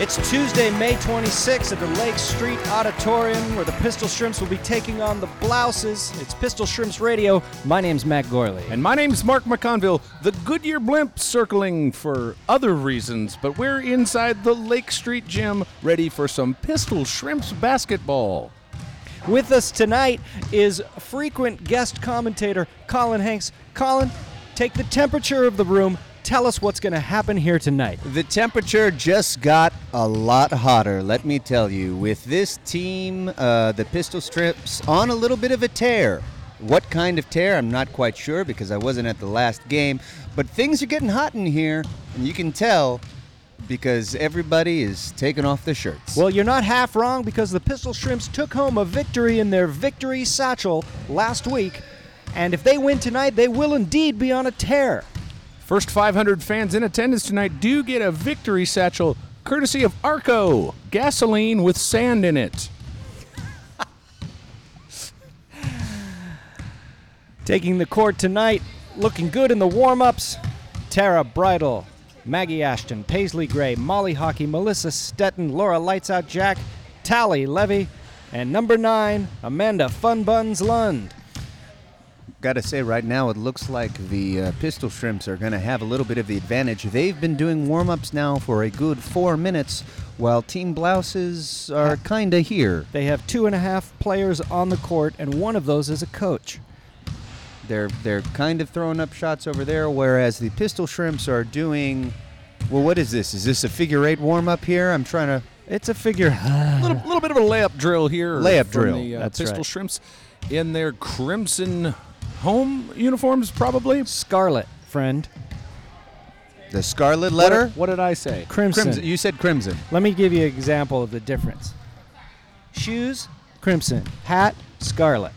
It's Tuesday, May 26th at the Lake Street Auditorium, where the Pistol Shrimps will be taking on the Blouses. It's Pistol Shrimps Radio. My name's Matt Gourley. And my name's Mark McConville. The Goodyear blimp circling for other reasons, but we're inside the Lake Street Gym, ready for some Pistol Shrimps basketball. With us tonight is frequent guest commentator Colin Hanks. Colin, take the temperature of the room. Tell us what's going to happen here tonight. The temperature just got a lot hotter, let me tell you. With this team, the Pistol Shrimps, on a little bit of a tear. What kind of tear? I'm not quite sure because I wasn't at the last game. But things are getting hot in here, and you can tell because everybody is taking off their shirts. Well, you're not half wrong because the Pistol Shrimps took home a victory in their victory satchel last week. And if they win tonight, they will indeed be on a tear. First 500 fans in attendance tonight do get a victory satchel, courtesy of Arco, gasoline with sand in it. Taking the court tonight, looking good in the warm-ups, Tara Bridle, Maggie Ashton, Paisley Gray, Molly Hockey, Melissa Stetton, Laura Lights Out Jack, Tally Levy, and number 9, Amanda Funbuns Lund. Gotta say, right now it looks like the Pistol Shrimps are gonna have a little bit of the advantage. They've been doing warm-ups now for a good 4 minutes, while Team Blouses are kinda here. They have 2.5 players on the court, and one of those is a coach. They're kind of throwing up shots over there, whereas the Pistol Shrimps are doing, well, what is this? Is this a figure-8 warm-up here? I'm trying to. It's a figure. Little bit of a layup drill here. Layup drill. The That's Pistol right. Shrimps in their crimson home uniforms, probably? Scarlet, friend. The scarlet letter? What did I say? Crimson. You said crimson. Let me give you an example of the difference. Shoes, crimson. Hat, scarlet.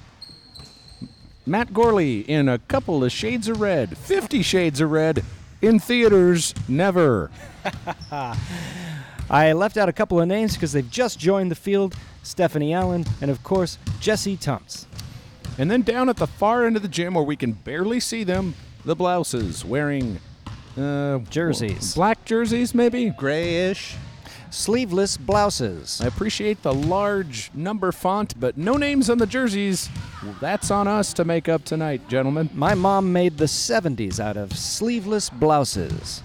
Matt Gourley in a couple of shades of red. 50 shades of red. In theaters, never. I left out a couple of names because they've just joined the field. Stephanie Allen and, of course, Jesse Thompson. And then down at the far end of the gym where we can barely see them, the Blouses wearing jerseys. Black jerseys, maybe? Grayish. Sleeveless blouses. I appreciate the large number font, but no names on the jerseys. Well, that's on us to make up tonight, gentlemen. My mom made the 70s out of sleeveless blouses.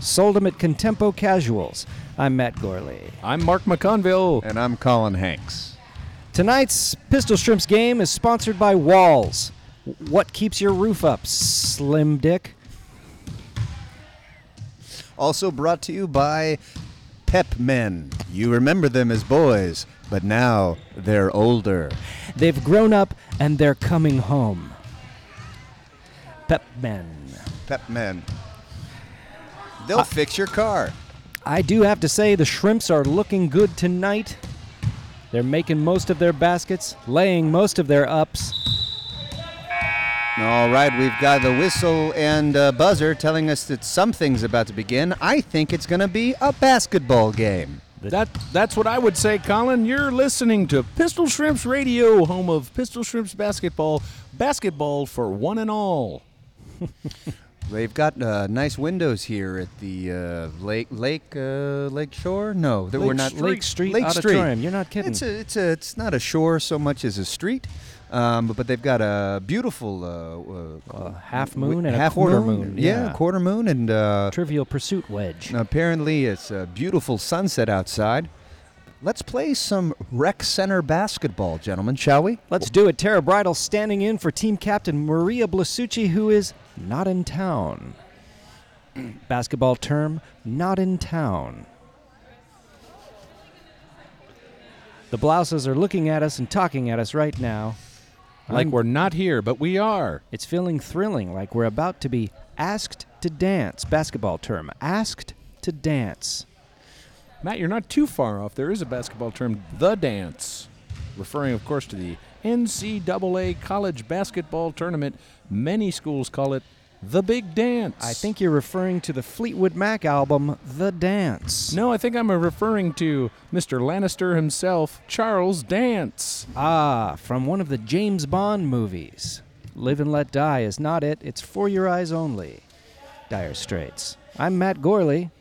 Sold them at Contempo Casuals. I'm Matt Gourley. I'm Mark McConville. And I'm Colin Hanks. Tonight's Pistol Shrimps game is sponsored by Walls. What keeps your roof up, Slim Dick? Also brought to you by Pep Men. You remember them as boys, but now they're older. They've grown up and they're coming home. Pep Men. Pep Men. They'll fix your car. I do have to say the Shrimps are looking good tonight. They're making most of their baskets, laying most of their ups. All right, we've got the whistle and buzzer telling us that something's about to begin. I think it's going to be a basketball game. That's what I would say, Colin. You're listening to Pistol Shrimps Radio, home of Pistol Shrimps basketball. Basketball for one and all. They've got nice windows here at the Lake Shore. No, there were not Lake Street Auditorium. You're not kidding. It's not a shore so much as a street, but they've got a beautiful half moon and half a quarter moon. Yeah, quarter moon and Trivial Pursuit wedge. Apparently, it's a beautiful sunset outside. Let's play some rec center basketball, gentlemen, shall we? Let's do it. Tara Bridle standing in for team captain Maria Blasucci, who is not in town. Basketball term, not in town. The Blouses are looking at us and talking at us right now. Like we're not here, but we are. It's feeling thrilling, like we're about to be asked to dance. Basketball term, asked to dance. Matt, you're not too far off. There is a basketball term, the dance, referring, of course, to the NCAA college basketball tournament. Many schools call it the big dance. I think you're referring to the Fleetwood Mac album, The Dance. No, I think I'm referring to Mr. Lannister himself, Charles Dance. Ah, from one of the James Bond movies. Live and Let Die is not it. It's For Your Eyes Only. Dire Straits. I'm Matt Gourley.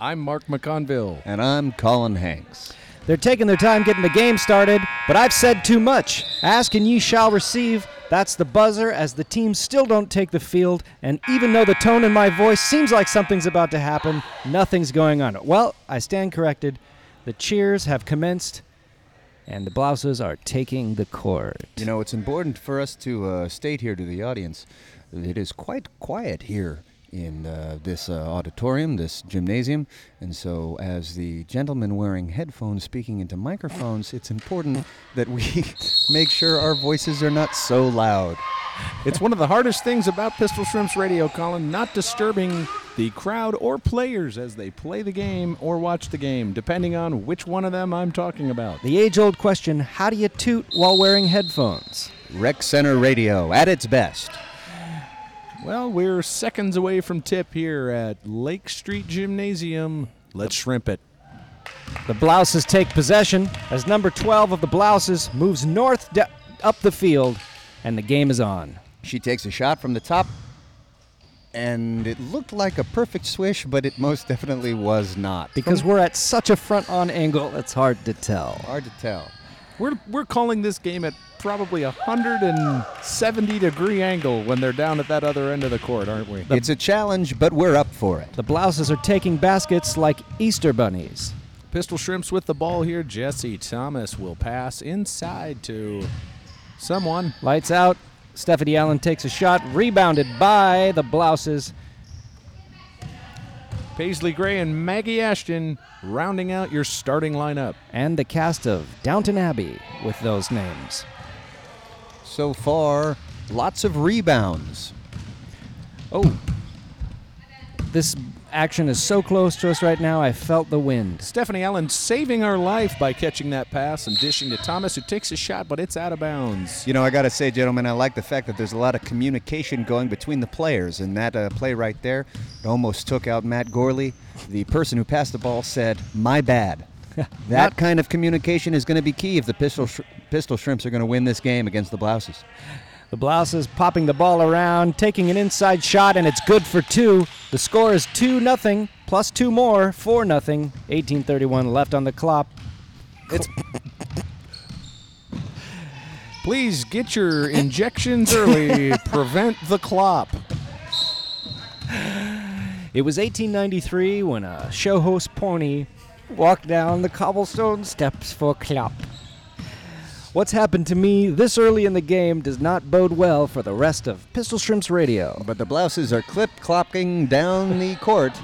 I'm Mark McConville. And I'm Colin Hanks. They're taking their time getting the game started, but I've said too much. Ask and ye shall receive. That's the buzzer as the teams still don't take the field. And even though the tone in my voice seems like something's about to happen, nothing's going on. Well, I stand corrected. The cheers have commenced, and the Blouses are taking the court. You know, it's important for us to state here to the audience that it is quite quiet here in this auditorium, this gymnasium. And so as the gentleman wearing headphones speaking into microphones, it's important that we make sure our voices are not so loud. It's one of the hardest things about Pistol Shrimps Radio, Colin, not disturbing the crowd or players as they play the game or watch the game, depending on which one of them I'm talking about. The age-old question, how do you toot while wearing headphones? Rec Center Radio at its best. Well, we're seconds away from tip here at Lake Street Gymnasium. Let's shrimp it. The Blouses take possession as number 12 of the Blouses moves north up the field, and the game is on. She takes a shot from the top, and it looked like a perfect swish, but it most definitely was not. Because we're at such a front-on angle, it's hard to tell. Hard to tell. We're calling this game at probably 170-degree angle when they're down at that other end of the court, aren't we? It's a challenge, but we're up for it. The Blouses are taking baskets like Easter bunnies. Pistol Shrimps with the ball here. Jesse Thomas will pass inside to someone. Lights out. Stephanie Allen takes a shot, rebounded by the Blouses. Paisley Gray and Maggie Ashton rounding out your starting lineup. And the cast of Downton Abbey with those names. So far, lots of rebounds. Oh, this action is so close to us right now, I felt the wind. Stephanie Allen saving her life by catching that pass and dishing to Thomas, who takes a shot, but it's out of bounds. You know, I got to say, gentlemen, I like the fact that there's a lot of communication going between the players. And that play right there, it almost took out Matt Gourley. The person who passed the ball said, "My bad." That kind of communication is going to be key if the Pistol Shrimps are going to win this game against the Blouses. The Blouses popping the ball around, taking an inside shot, and it's good for two. The score is 2-0, plus two more, 4-0, 18:31 left on the clock. It's please get your injections early. Prevent the clop. It was 1893 when a show host pony walked down the cobblestone steps for clop. What's happened to me this early in the game does not bode well for the rest of Pistol Shrimps Radio. But the Blouses are clip-clopping down the court.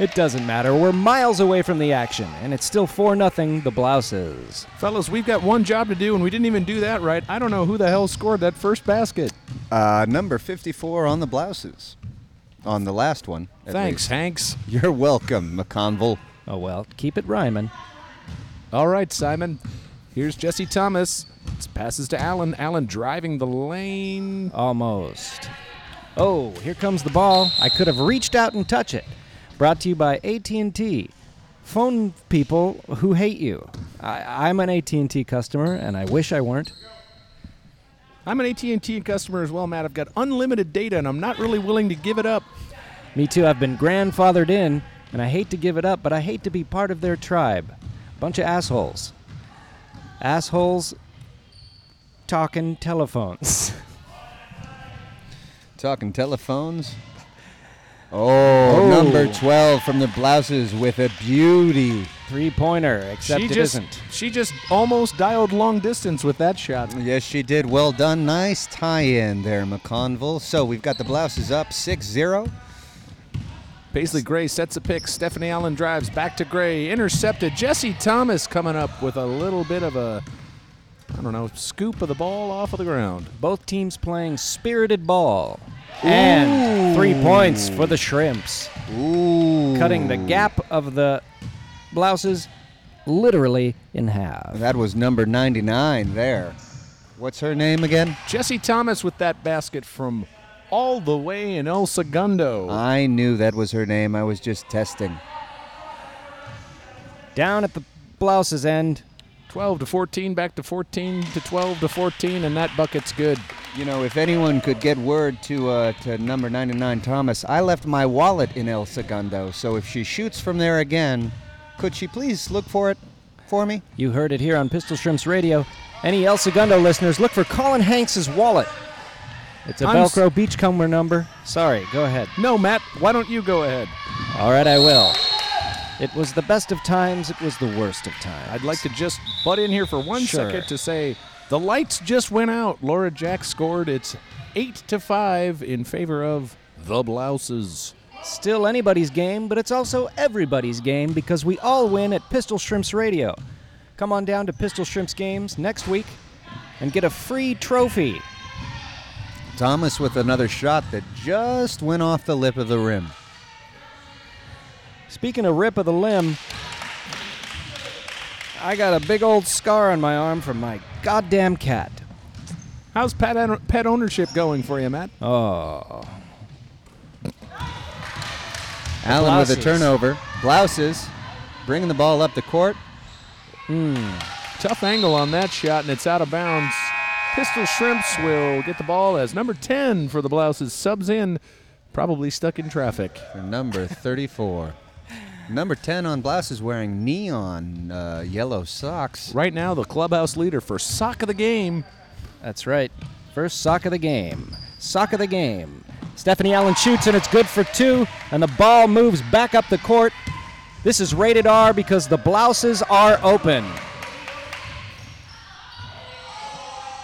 It doesn't matter. We're miles away from the action, and it's still 4-0, the Blouses. Fellas, we've got one job to do, and we didn't even do that right. I don't know who the hell scored that first basket. Number 54 on the Blouses. On the last one. Thanks, Hanks. You're welcome, McConville. Oh, well, keep it rhyming. All right, Simon. Here's Jesse Thomas. It passes to Allen. Allen driving the lane. Almost. Oh, here comes the ball. I could have reached out and touched it. Brought to you by AT&T. Phone people who hate you. I'm an AT&T customer, and I wish I weren't. I'm an AT&T customer as well, Matt. I've got unlimited data, and I'm not really willing to give it up. Me too. I've been grandfathered in, and I hate to give it up, but I hate to be part of their tribe. Bunch of assholes. Assholes talking telephones. Talking telephones? Oh, number 12 from the Blouses with a beauty. Three-pointer, except it isn't. She just almost dialed long distance with that shot. Yes, she did. Well done. Nice tie-in there, McConville. So we've got the Blouses up 6-0. Paisley Gray sets a pick. Stephanie Allen drives back to Gray. Intercepted. Jesse Thomas coming up with a little bit of a, I don't know, scoop of the ball off of the ground. Both teams playing spirited ball. Ooh. And 3 points for the Shrimps. Ooh. Cutting the gap of the Blouses literally in half. That was number 99 there. What's her name again? Jesse Thomas with that basket from all the way in El Segundo. I knew that was her name. I was just testing. Down at the Blouses' end. 12-14, back to 14, to 12-14, and that bucket's good. You know, if anyone could get word to number 99 Thomas, I left my wallet in El Segundo, so if she shoots from there again, could she please look for it for me? You heard it here on Pistol Shrimps Radio. Any El Segundo listeners, look for Colin Hanks' wallet. It's a Velcro beachcomber number. Sorry, go ahead. No, Matt, why don't you go ahead? All right, I will. It was the best of times. It was the worst of times. I'd like to just butt in here for one second to say... The lights just went out. Laura Jack scored. It's 8-5 in favor of the Blouses. Still anybody's game, but it's also everybody's game because we all win at Pistol Shrimps Radio. Come on down to Pistol Shrimps games next week and get a free trophy. Thomas with another shot that just went off the lip of the rim. Speaking of rip of the limb, I got a big old scar on my arm from my goddamn cat. How's pet ownership going for you, Matt? Oh. Allen with a turnover. Blouses bringing the ball up the court. Tough angle on that shot, and it's out of bounds. Pistol Shrimps will get the ball as number 10 for the Blouses. Subs in, probably stuck in traffic. For number 34. Number 10 on Blouses wearing neon yellow socks. Right now, the clubhouse leader for sock of the game. That's right. First sock of the game. Sock of the game. Stephanie Allen shoots, and it's good for two, and the ball moves back up the court. This is rated R because the Blouses are open.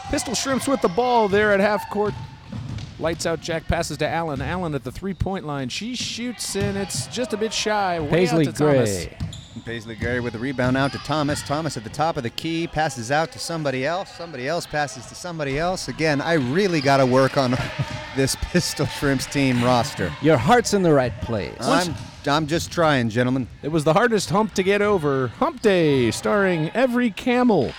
Pistol Shrimps with the ball there at half court. Lights out, Jack passes to Allen. Allen at the three-point line. She shoots, and it's just a bit shy. Way Paisley out to Thomas. Paisley Gray with the rebound out to Thomas. Thomas at the top of the key. Passes out to somebody else. Somebody else passes to somebody else. Again, I really got to work on this Pistol Shrimps team roster. Your heart's in the right place. I'm just trying, gentlemen. It was the hardest hump to get over. Hump Day, starring every camel.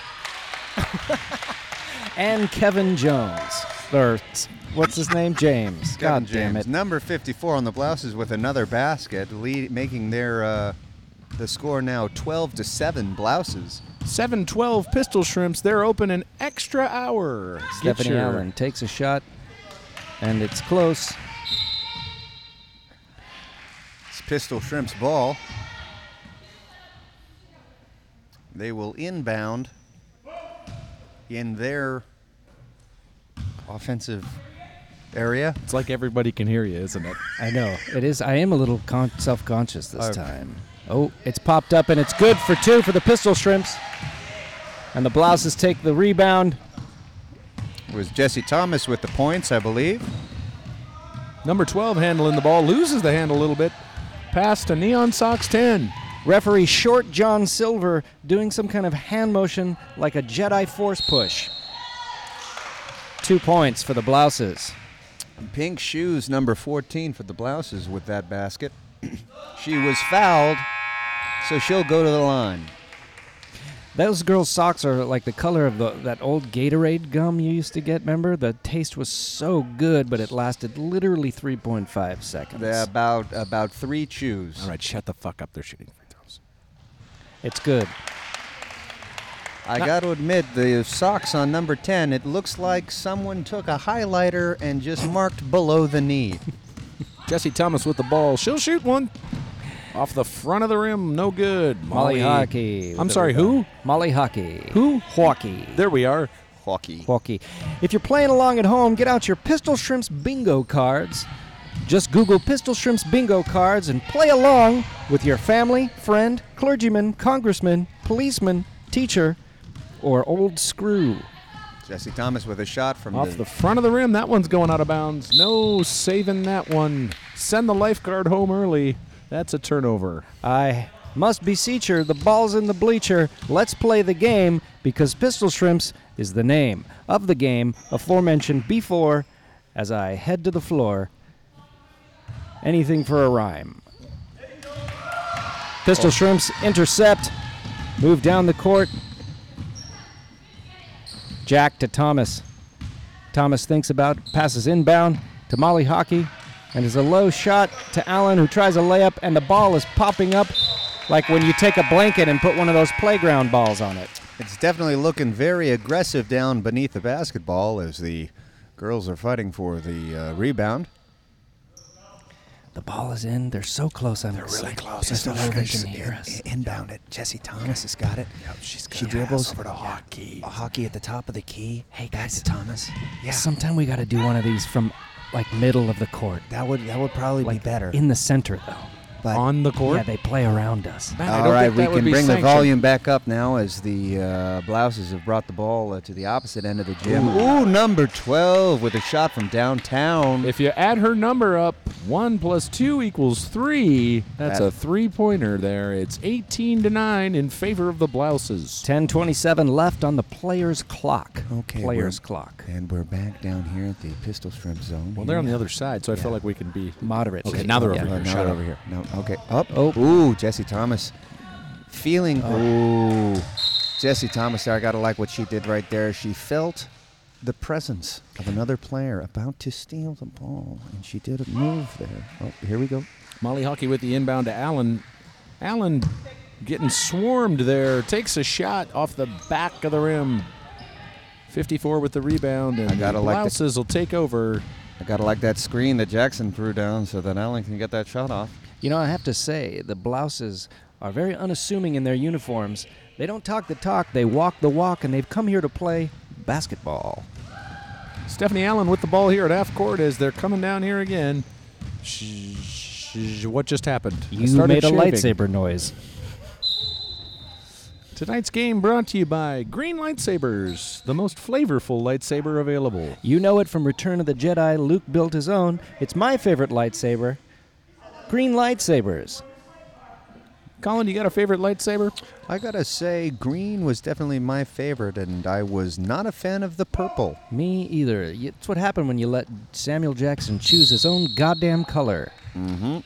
And Kevin Jones. Or... what's his name? James. God damn it. Number 54 on the Blouses with another basket, making their the score now 12-7 Blouses. 7-12 Pistol Shrimps. They're open an extra hour. Stephanie Allen takes a shot, and it's close. It's Pistol Shrimps ball. They will inbound in their offensive area. It's like everybody can hear you, isn't it? I know. It is. I am a little self-conscious this time. Oh, it's popped up, and it's good for two for the Pistol Shrimps. And the Blouses take the rebound. It was Jesse Thomas with the points, I believe. Number 12 handling the ball. Loses the handle a little bit. Pass to Neon Sox 10. Referee Short John Silver doing some kind of hand motion like a Jedi Force push. 2 points for the Blouses. Pink shoes, number 14 for the Blouses with that basket. She was fouled, so she'll go to the line. Those girls' socks are like the color of that old Gatorade gum you used to get, remember? The taste was so good, but it lasted literally 3.5 seconds. They're about three chews. All right, shut the fuck up. They're shooting free throws. It's good. I got to admit, the socks on number 10, it looks like someone took a highlighter and just marked below the knee. Jesse Thomas with the ball. She'll shoot one. Off the front of the rim. No good. Molly Hockey. I'm sorry, who? Molly Hockey. Who? Hockey. There we are. Hockey. Hockey. If you're playing along at home, get out your Pistol Shrimps bingo cards. Just Google Pistol Shrimps bingo cards and play along with your family, friend, clergyman, congressman, policeman, teacher, or old screw. Jesse Thomas with a shot from off the front of the rim. That one's going out of bounds. No saving that one. Send the lifeguard home early. That's a turnover. I must beseech her. The ball's in the bleacher. Let's play the game because Pistol Shrimps is the name of the game aforementioned before as I head to the floor. Anything for a rhyme. Pistol Shrimps intercept. Move down the court. Jack to Thomas. Thomas thinks about, passes inbound to Molly Hockey, and is a low shot to Allen, who tries a layup, and the ball is popping up like when you take a blanket and put one of those playground balls on it. It's definitely looking very aggressive down beneath the basketball as the Girls are fighting for the rebound. The ball is in. They're so close. They're really close. Pistol Shrimps near us. Inbound it. Jessie Thomas has got it. Yep, she dribbles over to Hockey. Hockey at the top of the key. Hey, guys, Thomas. Yeah. Sometime we got to do one of these from like middle of the court. That would probably be better. In the center though. But on the court. Yeah, they play around us. Man, all right, we can bring the volume back up now as the Blouses have brought the ball to the opposite end of the gym. Ooh, number 12 with a shot from downtown. If you add her number up, 1 + 2 = 3. That's a three-pointer there. It's 18-9 in favor of the Blouses. 10:27 left on the player's clock. Okay. Player's clock. And we're back down here at the Pistol Shrimp zone. Well, they're on the other side, so I feel like we can be moderate. Okay, now they're over here. Now they're over here. No. Okay. Up. Oh. Ooh, Jessie Thomas. Feeling. Ooh. Jessie Thomas there. I got to like what she did right there. She felt the presence of another player about to steal the ball, and she did a move there. Oh, here we go. Molly Hockey with the inbound to Allen. Allen getting swarmed there. Takes a shot off the back of the rim. 54 with the rebound, and the Blouses will take over. I got to like that screen that Jackson threw down so that Allen can get that shot off. You know, I have to say, the Blouses are very unassuming in their uniforms. They don't talk the talk, they walk the walk, and they've come here to play basketball. Stephanie Allen with the ball here at half court as they're coming down here again. What just happened? You made a lightsaber noise. Tonight's game brought to you by Green Lightsabers, the most flavorful lightsaber available. You know it from Return of the Jedi. Luke built his own. It's my favorite lightsaber. Green Lightsabers. Colin, you got a favorite lightsaber? I got to say, green was definitely my favorite, and I was not a fan of the purple. Me either. It's what happened when you let Samuel Jackson choose his own goddamn color. Mm-hmm.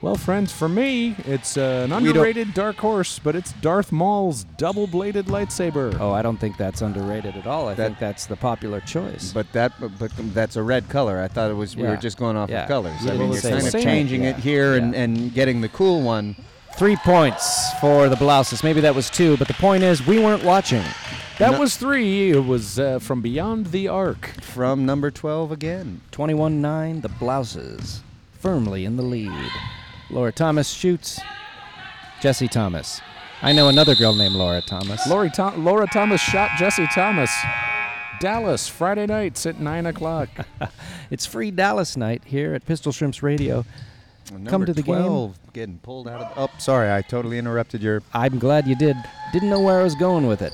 Well, friends, for me, it's an underrated dark horse, but it's Darth Maul's double-bladed lightsaber. Oh, I don't think that's underrated at all. I think that's the popular choice. But that's a red color. I thought it was we were just going off of colors. Yeah, I mean, you're kind of changing it here and getting the cool one. 3 points for the Blouses. Maybe that was two, but the point is we weren't watching. That was three. It was from beyond the arc. From number 12 again. 21-9, the Blouses firmly in the lead. Laura Thomas shoots. Jessie Thomas. I know another girl named Laura Thomas. Laura Thomas shot Jessie Thomas. Dallas, Friday nights at 9 o'clock. It's free Dallas night here at Pistol Shrimps Radio. Number come to the 12 game. Getting pulled out of. Oh, sorry, I totally interrupted your. I'm glad you did. Didn't know where I was going with it.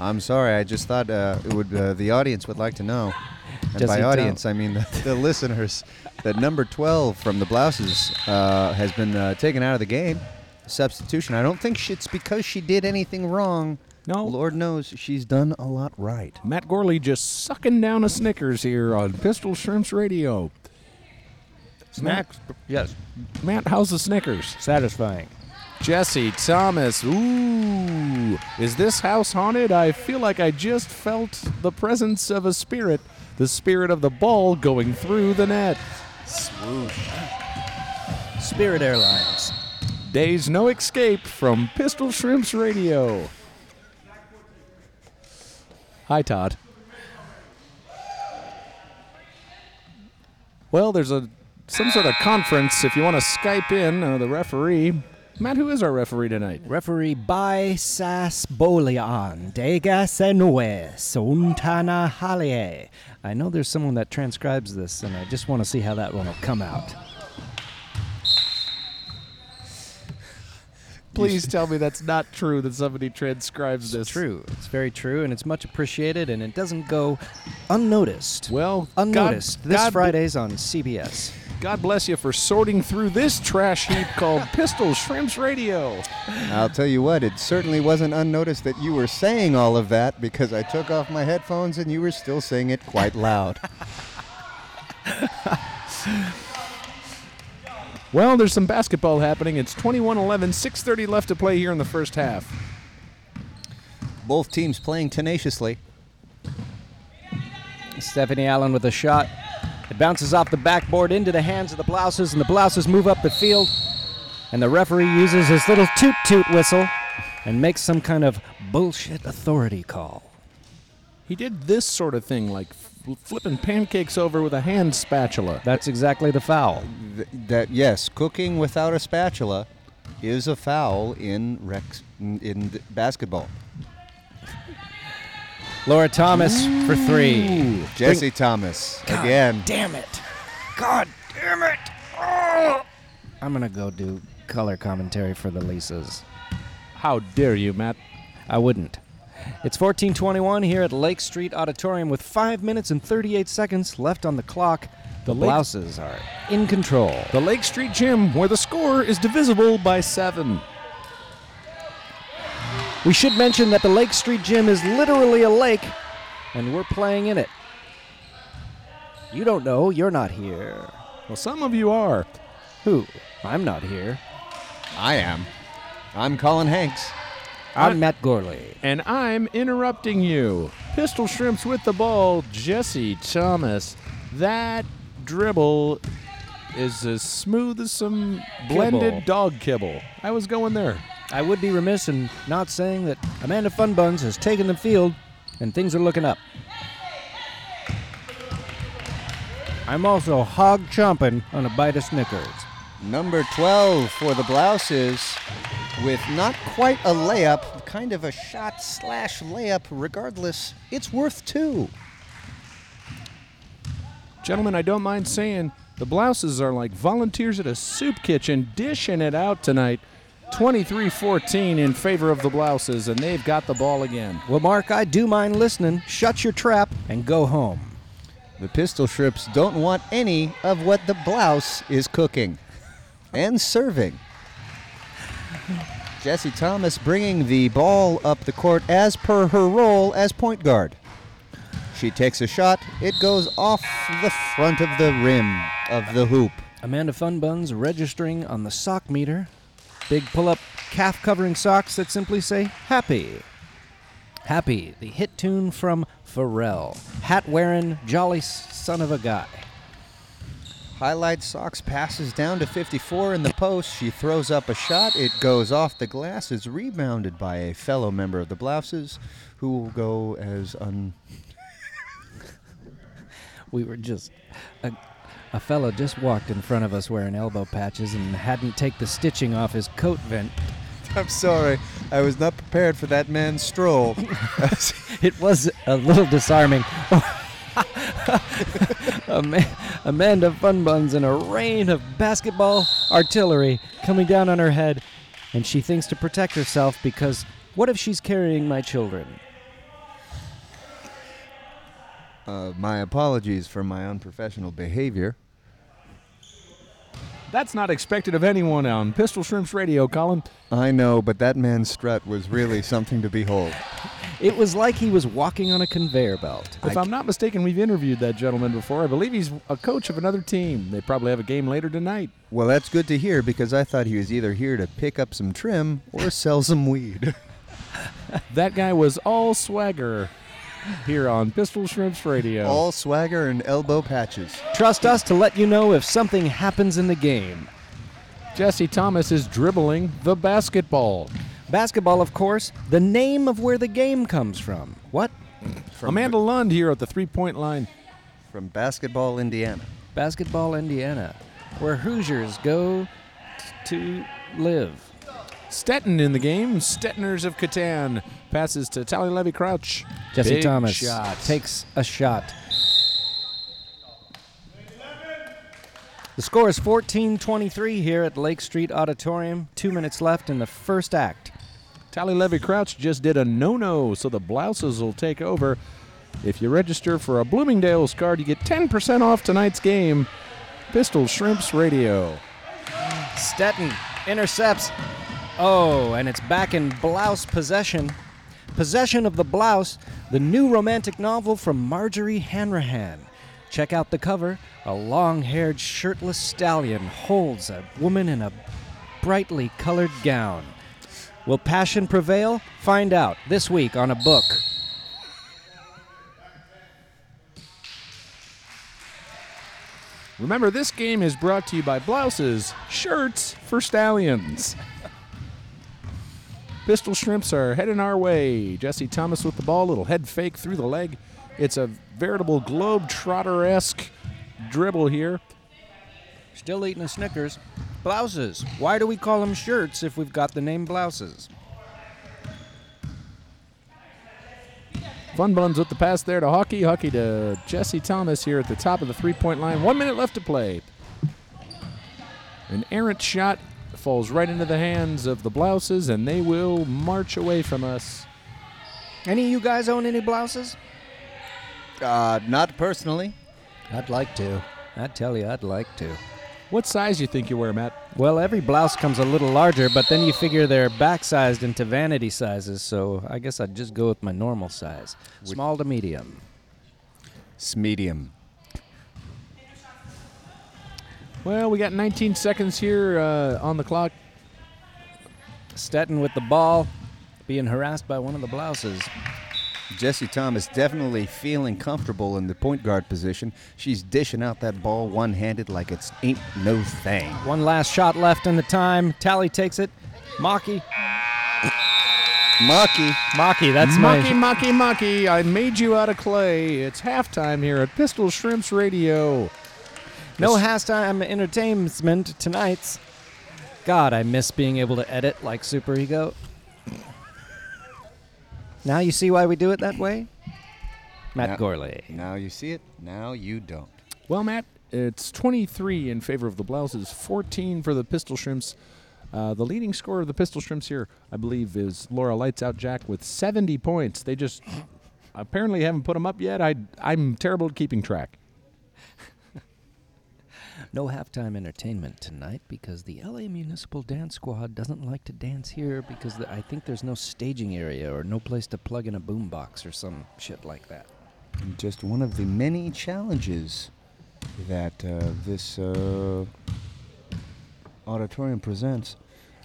I'm sorry. I just thought it would. The audience would like to know. And Jessie by audience, I mean the listeners. That number 12 from the Blouses has been taken out of the game. Substitution. I don't think it's because she did anything wrong. No. Lord knows she's done a lot right. Matt Gourley just sucking down a Snickers here on Pistol Shrimps Radio. Snacks? Yes. Matt, how's the Snickers? Satisfying. Jessie Thomas. Ooh. Is this house haunted? I feel like I just felt the presence of a spirit. The spirit of the ball going through the net. Swoosh. Spirit Airlines. Days no escape from Pistol Shrimps Radio. Hi, Todd. Well, there's some sort of conference, if you want to Skype in, the referee. Matt, who is our referee tonight? Referee Baisas Bolian, Dega Senue, Suntana Halie. I know there's someone that transcribes this, and I just want to see how that one will come out. Please tell me that's not true, that somebody transcribes this. It's true. It's very true, and it's much appreciated, and it doesn't go unnoticed. Well, unnoticed. God, Fridays on CBS. God bless you for sorting through this trash heap called Pistol Shrimps Radio. I'll tell you what, it certainly wasn't unnoticed that you were saying all of that, because I took off my headphones and you were still saying it quite loud. Well, there's some basketball happening. It's 21-11, 6:30 left to play here in the first half. Both teams playing tenaciously. Stephanie Allen with a shot. It bounces off the backboard into the hands of the Blouses, and the Blouses move up the field. And the referee uses his little toot-toot whistle and makes some kind of bullshit authority call. He did this sort of thing, like flipping pancakes over with a hand spatula. That's exactly the foul. Yes, cooking without a spatula is a foul in basketball. Laura Thomas for three. Ooh, Jesse Thomas again. God damn it. Oh. I'm going to go do color commentary for the Lisas. How dare you, Matt? I wouldn't. It's 14:21 here at Lake Street Auditorium with 5 minutes and 38 seconds left on the clock. The Blouses are in control. The Lake Street Gym, where the score is divisible by 7. We should mention that the Lake Street Gym is literally a lake, and we're playing in it. You don't know. You're not here. Well, some of you are. Who? I'm not here. I am. I'm Colin Hanks. I'm Matt Gourley. And I'm interrupting you. Pistol Shrimps with the ball. Jesse Thomas. That dribble is as smooth as some blended dog kibble. I was going there. I would be remiss in not saying that Amanda Funbuns has taken the field and things are looking up. I'm also hog chomping on a bite of Snickers. Number 12 for the Blouses with not quite a layup, kind of a shot/layup. Regardless, it's worth 2. Gentlemen, I don't mind saying the Blouses are like volunteers at a soup kitchen dishing it out tonight. 23-14 in favor of the Blouses, and they've got the ball again. Well, Mark, I do mind listening. Shut your trap and go home. The Pistol Shrimps don't want any of what the Blouse is cooking and serving. Jesse Thomas bringing the ball up the court as per her role as point guard. She takes a shot. It goes off the front of the rim of the hoop. Amanda Funbuns registering on the sock meter. Big pull-up calf-covering socks that simply say, happy. Happy, the hit tune from Pharrell. Hat-wearing, jolly son of a guy. Highlight socks passes down to 54 in the post. She throws up a shot. It goes off the glass. It's rebounded by a fellow member of the Blouses, who will go as A fellow just walked in front of us wearing elbow patches and hadn't taken the stitching off his coat vent. I'm sorry. I was not prepared for that man's stroll. It was a little disarming. Amanda Funbuns in a rain of basketball artillery coming down on her head, and she thinks to protect herself because what if she's carrying my children? My apologies for my unprofessional behavior. That's not expected of anyone on Pistol Shrimps Radio, Colin. I know, but that man's strut was really something to behold. It was like he was walking on a conveyor belt. If I'm not mistaken, we've interviewed that gentleman before. I believe he's a coach of another team. They probably have a game later tonight. Well, that's good to hear, because I thought he was either here to pick up some trim or sell some weed. That guy was all swagger. Here on Pistol Shrimps Radio. All swagger and elbow patches. Trust us to let you know if something happens in the game. Jesse Thomas is dribbling the basketball. Basketball, of course, the name of where the game comes from. What? From Amanda Lund here at the three-point line. From Basketball, Indiana. Basketball, Indiana, where Hoosiers go to live. Stetton in the game. Stettoners of Catan. Passes to Tally Levy Crouch. Jesse Big Thomas shot. Takes a shot. The score is 14-23 here at Lake Street Auditorium. 2 minutes left in the first act. Tally Levy Crouch just did a no-no, so the Blouses will take over. If you register for a Bloomingdale's card, you get 10% off tonight's game. Pistol Shrimps Radio. Stetton intercepts. Oh, and it's back in Blouse possession. Possession of the Blouse, the new romantic novel from Marjorie Hanrahan. Check out the cover. A long-haired, shirtless stallion holds a woman in a brightly colored gown. Will passion prevail? Find out this week on A Book. Remember, this game is brought to you by Blouses, shirts for stallions. Pistol Shrimps are heading our way. Jesse Thomas with the ball, little head fake through the leg. It's a veritable globetrotter-esque dribble here. Still eating the Snickers. Blouses. Why do we call them shirts if we've got the name Blouses? Fun Buns with the pass there to Hockey. Hockey to Jesse Thomas here at the top of the three-point line. 1 minute left to play. An errant shot falls right into the hands of the Blouses, and they will march away from us. Any of you guys own any Blouses? Not personally. I'd like to. I tell you, I'd like to. What size do you think you wear, Matt? Well, every blouse comes a little larger, but then you figure they're back-sized into vanity sizes, so I guess I'd just go with my normal size. Small to medium. Smedium. Well, we got 19 seconds here on the clock. Stetton with the ball, being harassed by one of the Blouses. Jesse Thomas definitely feeling comfortable in the point guard position. She's dishing out that ball one-handed like it's ain't no thing. One last shot left in the time. Tally takes it. Maki, that's my... Maki, I made you out of clay. It's halftime here at Pistol Shrimps Radio. No halftime entertainment tonight's. God, I miss being able to edit like Super Ego. Now you see why we do it that way? Matt Gourley. Now you see it, now you don't. Well, Matt, it's 23 in favor of the Blouses, 14 for the Pistol Shrimps. The leading scorer of the Pistol Shrimps here, I believe, is Laura Lights Out Jack with 70 points. They just apparently haven't put them up yet. I'm terrible at keeping track. No halftime entertainment tonight because the LA Municipal Dance Squad doesn't like to dance here because I think there's no staging area or no place to plug in a boombox or some shit like that. Just one of the many challenges that this auditorium presents.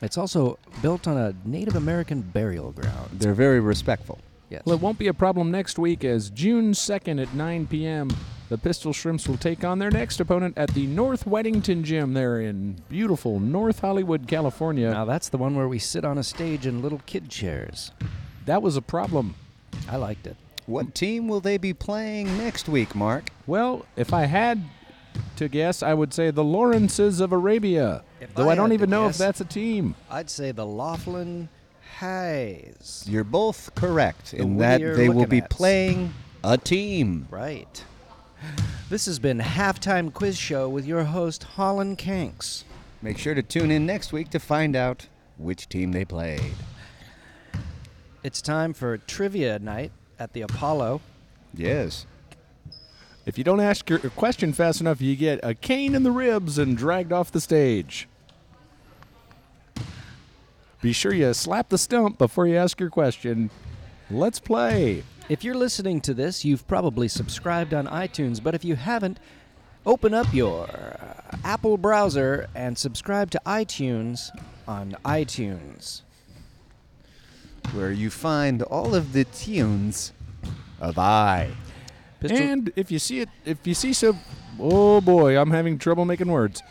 It's also built on a Native American burial ground. They're very respectful. Yes. Well, it won't be a problem next week as June 2nd at 9 p.m., the Pistol Shrimps will take on their next opponent at the North Weddington Gym there in beautiful North Hollywood, California. Now that's the one where we sit on a stage in little kid chairs. That was a problem. I liked it. What team will they be playing next week, Mark? Well, if I had to guess, I would say the Lawrences of Arabia, though I don't even know if that's a team. I'd say the Laughlin Highs. You're both correct in that they will be playing a team. Right. This has been Halftime Quiz Show with your host, Colin Hanks. Make sure to tune in next week to find out which team they played. It's time for trivia night at the Apollo. Yes. If you don't ask your question fast enough, you get a cane in the ribs and dragged off the stage. Be sure you slap the stump before you ask your question. Let's play. If you're listening to this, you've probably subscribed on iTunes, but if you haven't, open up your Apple browser and subscribe to iTunes on iTunes, where you find all of the tunes of I. Pistol. And oh boy, I'm having trouble making words.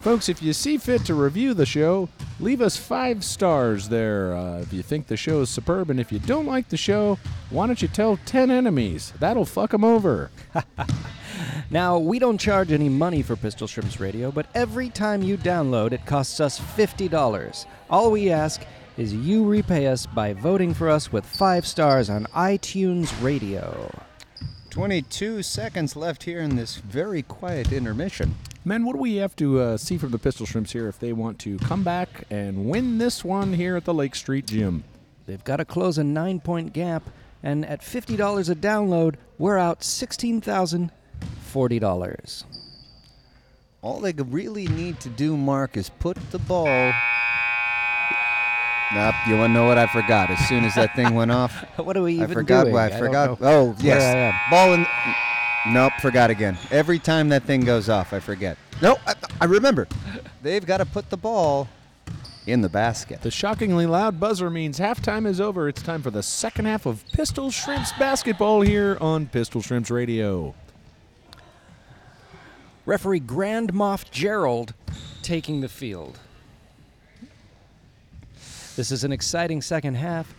Folks, if you see fit to review the show, leave us 5 stars there if you think the show is superb. And if you don't like the show, why don't you tell 10 enemies? That'll fuck them over. Now, we don't charge any money for Pistol Shrimps Radio, but every time you download, it costs us $50. All we ask is you repay us by voting for us with 5 stars on iTunes Radio. 22 seconds left here in this very quiet intermission. Men, what do we have to see from the Pistol Shrimps here if they want to come back and win this one here at the Lake Street Gym? They've got to close a 9-point gap, and at $50 a download, we're out $16,040. All they really need to do, Mark, is put the ball... Nope, you want to know what I forgot as soon as that thing went off? What are we even doing? I forgot. Oh, yes. Ball in... Nope, forgot again. Every time that thing goes off, I forget. No, I remember. They've got to put the ball in the basket. The shockingly loud buzzer means halftime is over. It's time for the second half of Pistol Shrimps basketball here on Pistol Shrimps Radio. Referee Grand Moff Gerald taking the field. This is an exciting second half.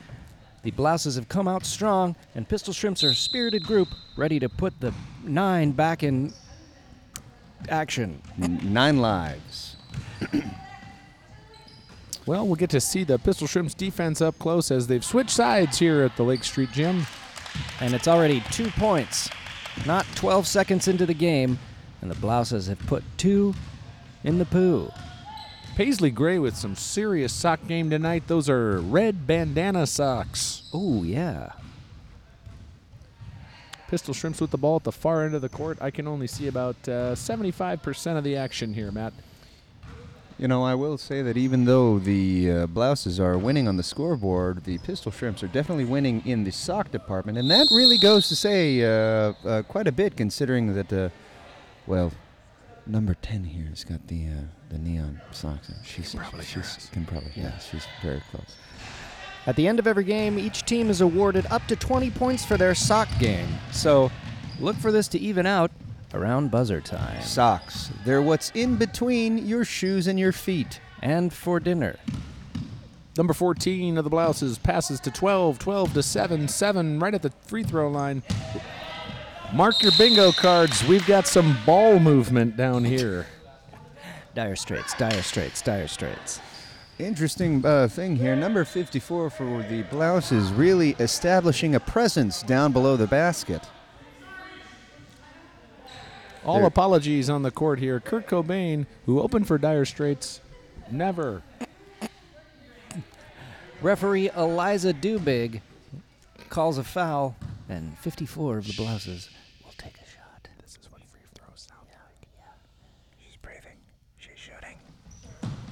The Blouses have come out strong, and Pistol Shrimps are a spirited group ready to put the nine back in action. Nine lives. Well, we'll get to see the Pistol Shrimps defense up close as they've switched sides here at the Lake Street Gym. And it's already 2 points, not 12 seconds into the game, and the Blouses have put two in the poo. Paisley Gray with some serious sock game tonight. Those are red bandana socks. Oh, yeah. Pistol Shrimps with the ball at the far end of the court. I can only see about 75% of the action here, Matt. You know, I will say that even though the Blouses are winning on the scoreboard, the Pistol Shrimps are definitely winning in the sock department, and that really goes to say quite a bit, considering that, well, number 10 here has got the neon socks on. She's very close. At the end of every game, each team is awarded up to 20 points for their sock game, so look for this to even out around buzzer time. Socks. They're what's in between your shoes and your feet. And for dinner. Number 14 of the Blouses passes to 12, 12 to 7, 7 right at the free throw line. Mark your bingo cards. We've got some ball movement down here. Dire Straits, Dire Straits, Dire Straits. Interesting thing here. Number 54 for the Blouses really establishing a presence down below the basket. All apologies on the court here. Kurt Cobain, who opened for Dire Straits, never. Referee Eliza Dubig calls a foul, and 54 of the Blouses will take a shot. This is what free throws sound like. Yeah. She's breathing. She's shooting.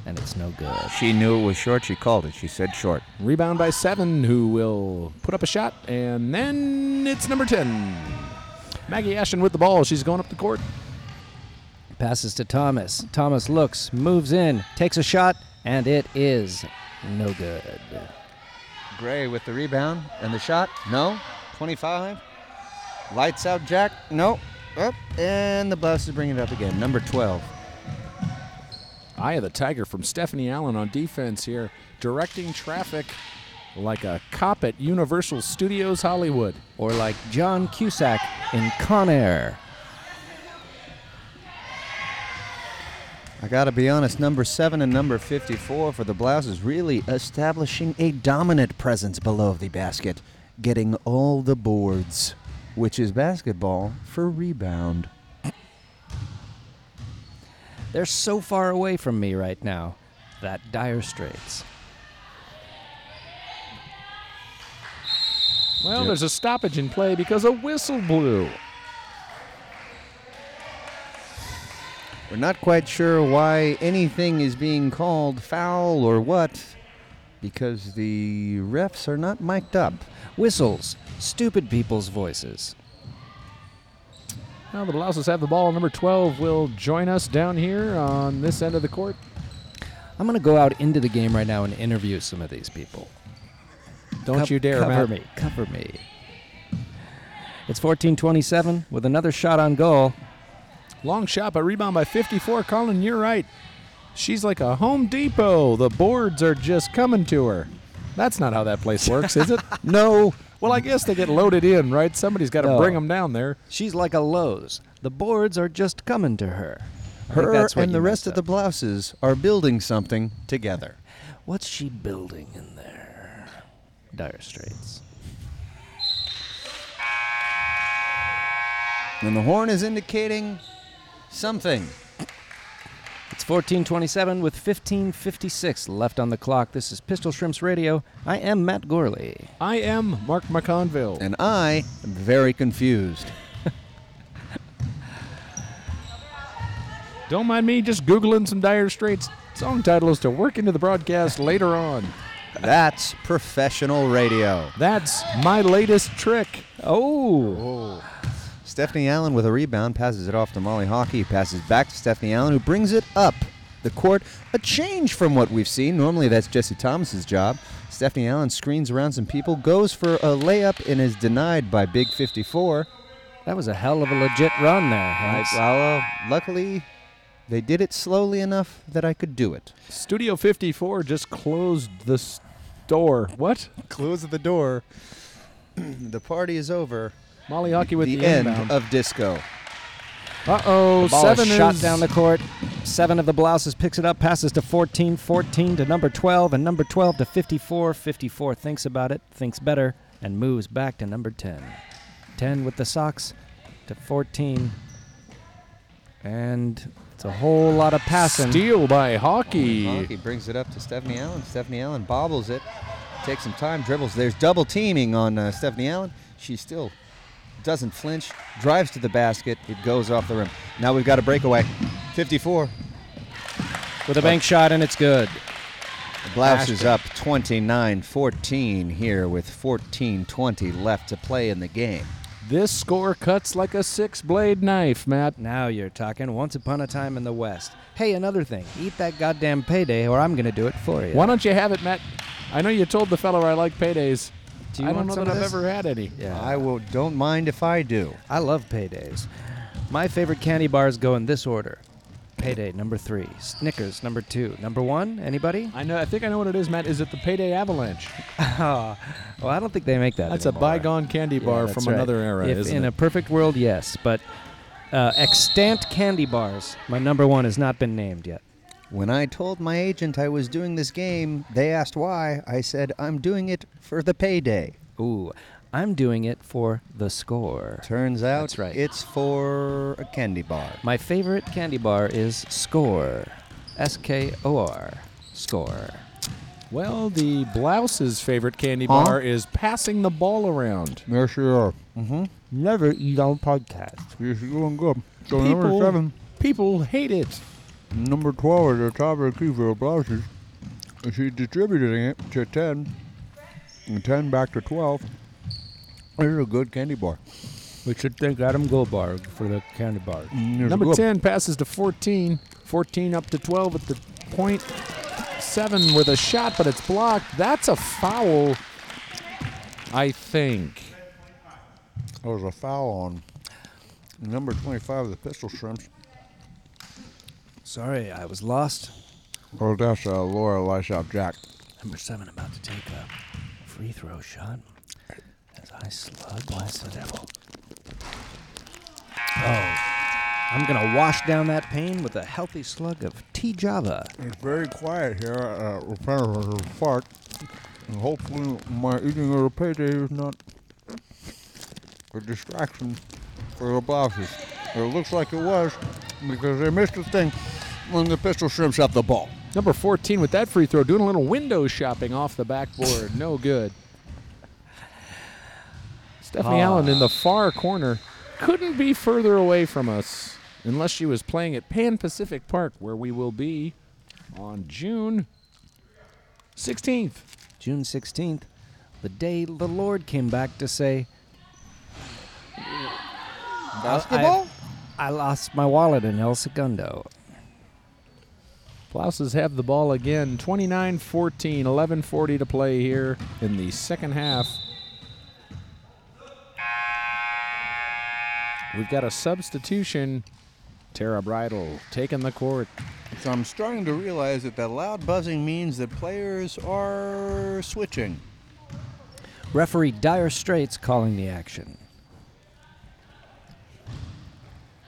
And it's no good. She knew it was short. She called it. She said short. Rebound by 7, who will put up a shot, and then it's number 10. Maggie Ashton with the ball. She's going up the court. Passes to Thomas. Thomas looks, moves in, takes a shot, and it is no good. Gray with the rebound and the shot. No. 25. Lights out, Jack. No. Up. And the Blouses bring it up again. Number 12. Eye of the Tiger from Stephanie Allen on defense here, directing traffic like a cop at Universal Studios Hollywood. Or like John Cusack in Con Air. I gotta be honest, number 7 and number 54 for the Blouses really establishing a dominant presence below the basket, getting all the boards, which is basketball for rebound. They're so far away from me right now, that Dire Straits. Well, yep. There's a stoppage in play because a whistle blew. We're not quite sure why anything is being called foul or what, because the refs are not mic'd up. Whistles, stupid people's voices. Now the Blouses have the ball. Number 12 will join us down here on this end of the court. I'm going to go out into the game right now and interview some of these people. Don't you dare, Matt. Cover me. Cover me. It's 14-27 with another shot on goal. Long shot, but rebound by 54. Colin, you're right. She's like a Home Depot. The boards are just coming to her. That's not how that place works, is it? No. Well, I guess they get loaded in, right? Somebody's got to bring them down there. She's like a Lowe's. The boards are just coming to her. Her and the rest of the Blouses are building something together. What's she building in there? Dire Straits. And the horn is indicating something. It's 14:27 with 15:56 left on the clock. This is Pistol Shrimps Radio. I am Matt Gourley. I am Mark McConville. And I am very confused. Don't mind me just Googling some Dire Straits song titles to work into the broadcast later on. That's professional radio. That's my latest trick. Oh. Stephanie Allen with a rebound, passes it off to Molly Hockey, passes back to Stephanie Allen, who brings it up the court. A change from what we've seen. Normally that's Jesse Thomas's job. Stephanie Allen screens around some people, goes for a layup, and is denied by Big 54. That was a hell of a legit run there. Nice. Right, luckily... they did it slowly enough that I could do it. Studio 54 just closed the door. What? Clues at the door. The party is over. Molly Hockey with the end inbound. Of disco. Uh-oh. The ball is shot down the court. 7 of the Blouses picks it up, passes to 14, 14 to number 12, and number 12 to 54. 54 thinks about it, thinks better, and moves back to number 10. 10 with the socks to 14. And it's a whole lot of passing. Steal by Hockey. Oh, Hockey brings it up to Stephanie Allen. Stephanie Allen bobbles it. Takes some time, dribbles. There's double teaming on Stephanie Allen. She still doesn't flinch. Drives to the basket. It goes off the rim. Now we've got a breakaway. 54. With a bank shot, and it's good. The Blouse is up 29-14 here with 14:20 left to play in the game. This score cuts like a six-blade knife, Matt. Now you're talking. Once upon a time in the West. Hey, another thing. Eat that goddamn payday, or I'm going to do it for you. Why don't you have it, Matt? I know you told the fellow I like paydays. Do you I don't know that I've ever had any. Yeah. I will. Don't mind if I do. I love paydays. My favorite candy bars go in this order. Payday, number 3. Snickers, number 2. Number 1, anybody? I know. I think I know what it is, Matt. Is it the Payday Avalanche? Oh, well, I don't think they make that That's anymore. A bygone candy bar from right. another era, if isn't in it? A perfect world, yes. But extant candy bars, my number 1 has not been named yet. When I told my agent I was doing this game, they asked why. I said, I'm doing it for the payday. Ooh, I'm doing it for the score. Turns out That's right. it's for a candy bar. My favorite candy bar is Score. S-K-O-R. Score. Well, the Blouse's favorite candy bar is passing the ball around. Yes, you are. Mm-hmm. Never eat on podcast. Yes, you're doing good. So people, number 7. People hate it. Number 12 is the top of the key for the Blouses. She's distributing it to 10, and 10 back to 12. This is a good candy bar. We should thank Adam Goldberg for the candy bar. Number 10 passes to 14. 14 up to 12 at the point. 7 with a shot, but it's blocked. That's a foul, I think. There was a foul on number 25 of the Pistol Shrimps. Sorry, I was lost. Oh, that's Laura Lysop Jack. Number 7 about to take a free throw shot. As I slug blast the devil. Oh, I'm going to wash down that pain with a healthy slug of tea java. It's very quiet here. We're trying to fart. And hopefully my eating of the payday is not a distraction for the Blouses. It looks like it was because they missed the thing. When the Pistol Shrimps up the ball. Number 14 with that free throw, doing a little window shopping off the backboard. No good. Stephanie Allen in the far corner. Couldn't be further away from us unless she was playing at Pan Pacific Park, where we will be on June 16th. June 16th, the day the Lord came back to say, basketball? I lost my wallet in El Segundo. Blouses have the ball again, 29-14, 11:40 to play here in the second half. We've got a substitution. Tara Bridle taking the court. So I'm starting to realize that loud buzzing means that players are switching. Referee Dire Straits calling the action.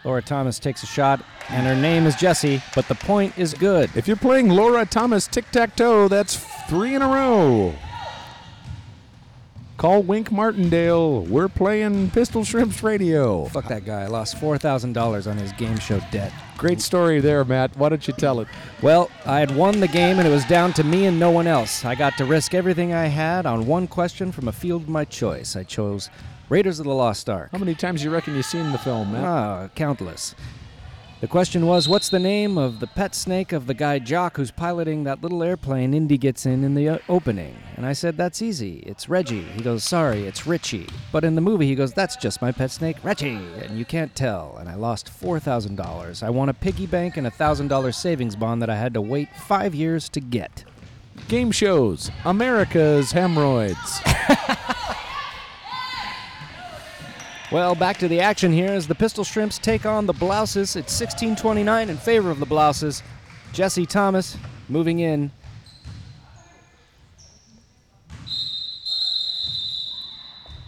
Laura Thomas takes a shot, and her name is Jessie, but the point is good. If you're playing Laura Thomas tic-tac-toe, that's 3 in a row. Call Wink Martindale. We're playing Pistol Shrimps Radio. Fuck that guy. I lost $4,000 on his game show debt. Great story there, Matt. Why don't you tell it? Well, I had won the game, and it was down to me and no one else. I got to risk everything I had on one question from a field of my choice. I chose Raiders of the Lost Ark. How many times do you reckon you've seen the film, Matt? Countless. The question was, what's the name of the pet snake of the guy Jock who's piloting that little airplane Indy gets in the opening? And I said, that's easy. It's Reggie. He goes, sorry, it's Richie. But in the movie, he goes, that's just my pet snake, Reggie. And you can't tell. And I lost $4,000. I won a piggy bank and a $1,000 savings bond that I had to wait 5 years to get. Game shows. America's hemorrhoids. Well, back to the action here as the Pistol Shrimps take on the Blouses. It's 16-29 in favor of the Blouses. Jessie Thomas moving in.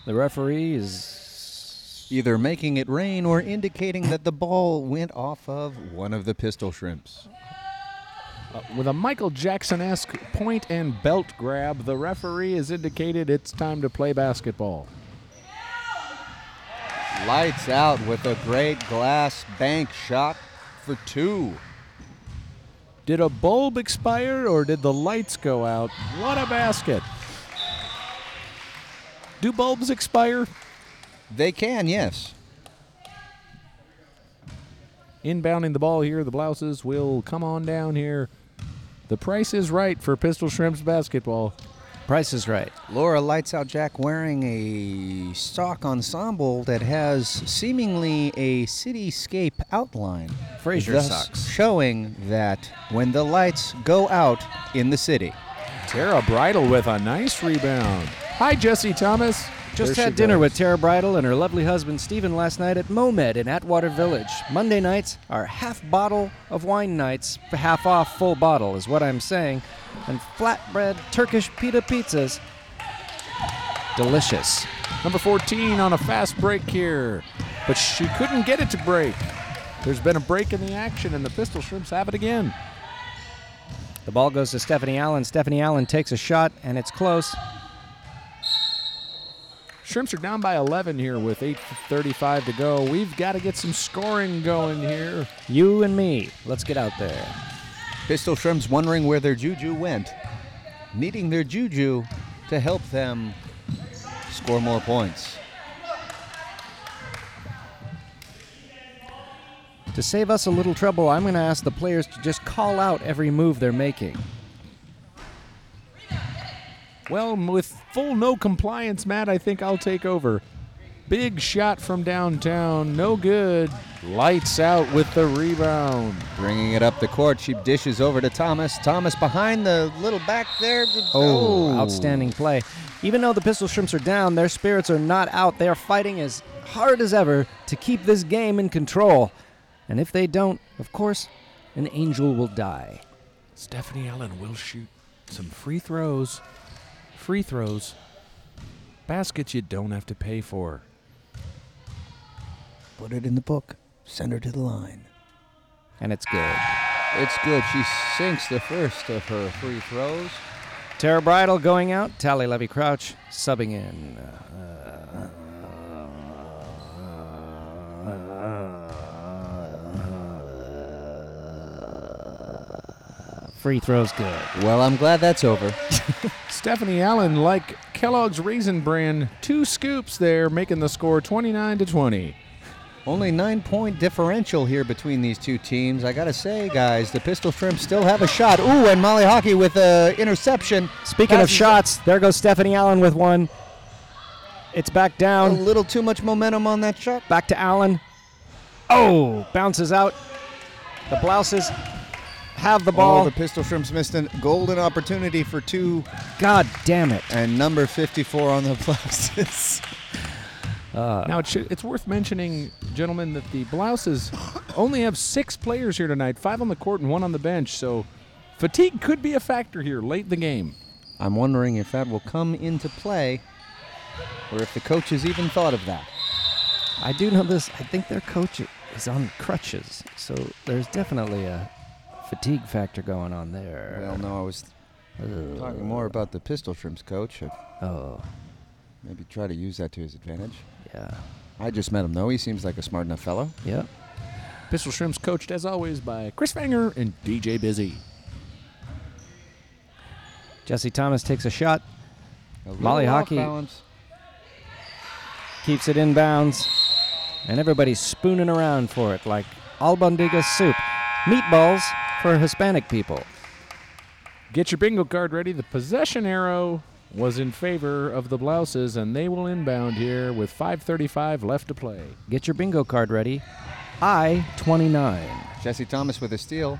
The referee is either making it rain or indicating that the ball went off of one of the Pistol Shrimps. With a Michael Jackson-esque point and belt grab, the referee has indicated it's time to play basketball. Lights out with a great glass bank shot for two. Did a bulb expire or did the lights go out? What a basket. Do bulbs expire? They can, yes. Inbounding the ball here, the Blouses will come on down here. The price is right for Pistol Shrimps basketball. Price is right. Laura lights out Jack wearing a stock ensemble that has seemingly a cityscape outline. Frasier socks. Showing that when the lights go out in the city. Tara Bridle with a nice rebound. Hi, Jesse Thomas. Just had dinner with Tara Bridle and her lovely husband, Stephen, last night at MoMed in Atwater Village. Monday nights are half bottle of wine nights, half off full bottle is what I'm saying. And flatbread Turkish pita pizzas. Delicious. Number 14 on a fast break here, but she couldn't get it to break. There's been a break in the action, and the Pistol Shrimps have it again. The ball goes to Stephanie Allen. Stephanie Allen takes a shot, and it's close. Shrimps are down by 11 here with 8:35 to go. We've got to get some scoring going here. You and me. Let's get out there. Pistol Shrimps wondering where their juju went, needing their juju to help them score more points. To save us a little trouble, I'm going to ask the players to just call out every move they're making. Well, with full no compliance, Matt, I think I'll take over. Big shot from downtown. No good. Lights out with the rebound. Bringing it up the court. She dishes over to Thomas. Thomas behind the little back there. Oh, outstanding play. Even though the Pistol Shrimps are down, their spirits are not out. They are fighting as hard as ever to keep this game in control. And if they don't, of course, an angel will die. Stephanie Allen will shoot some free throws. Free throws, baskets you don't have to pay for. Put it in the book, send her to the line. And it's good. It's good. She sinks the first of her free throws. Tara Bridle going out, Tally Levy Crouch subbing in. Free throw's good. Well, I'm glad that's over. Stephanie Allen, like Kellogg's Raisin Bran, two scoops there, making the score 29-20. Only 9-point differential here between these two teams. I got to say, guys, the Pistol Shrimps still have a shot. Ooh, and Molly Hockey with an interception. Speaking of shots, there goes Stephanie Allen with one. It's back down. A little too much momentum on that shot. Back to Allen. Oh, bounces out. The Blouses have the ball. Oh, the Pistol Shrimps missed a golden opportunity for two. God damn it. And number 54 on the Blouses. Now, it's worth mentioning, gentlemen, that the Blouses only have 6 players here tonight, 5 on the court and 1 on the bench, so fatigue could be a factor here late in the game. I'm wondering if that will come into play or if the coaches even thought of that. I do know this. I think their coach is on crutches, so there's definitely a fatigue factor going on there. Well, no, I was talking more about the Pistol Shrimps coach. Oh. Maybe try to use that to his advantage. Yeah. I just met him, though. He seems like a smart enough fellow. Yeah. Pistol Shrimps coached, as always, by Chris Fanger and DJ Busy. Jesse Thomas takes a shot. Molly Hockey keeps it inbounds. And everybody's spooning around for it like albondiga soup. Meatballs for Hispanic people. Get your bingo card ready. The possession arrow was in favor of the Blouses, and they will inbound here with 5:35 left to play. Get your bingo card ready. I-29. Jesse Thomas with a steal.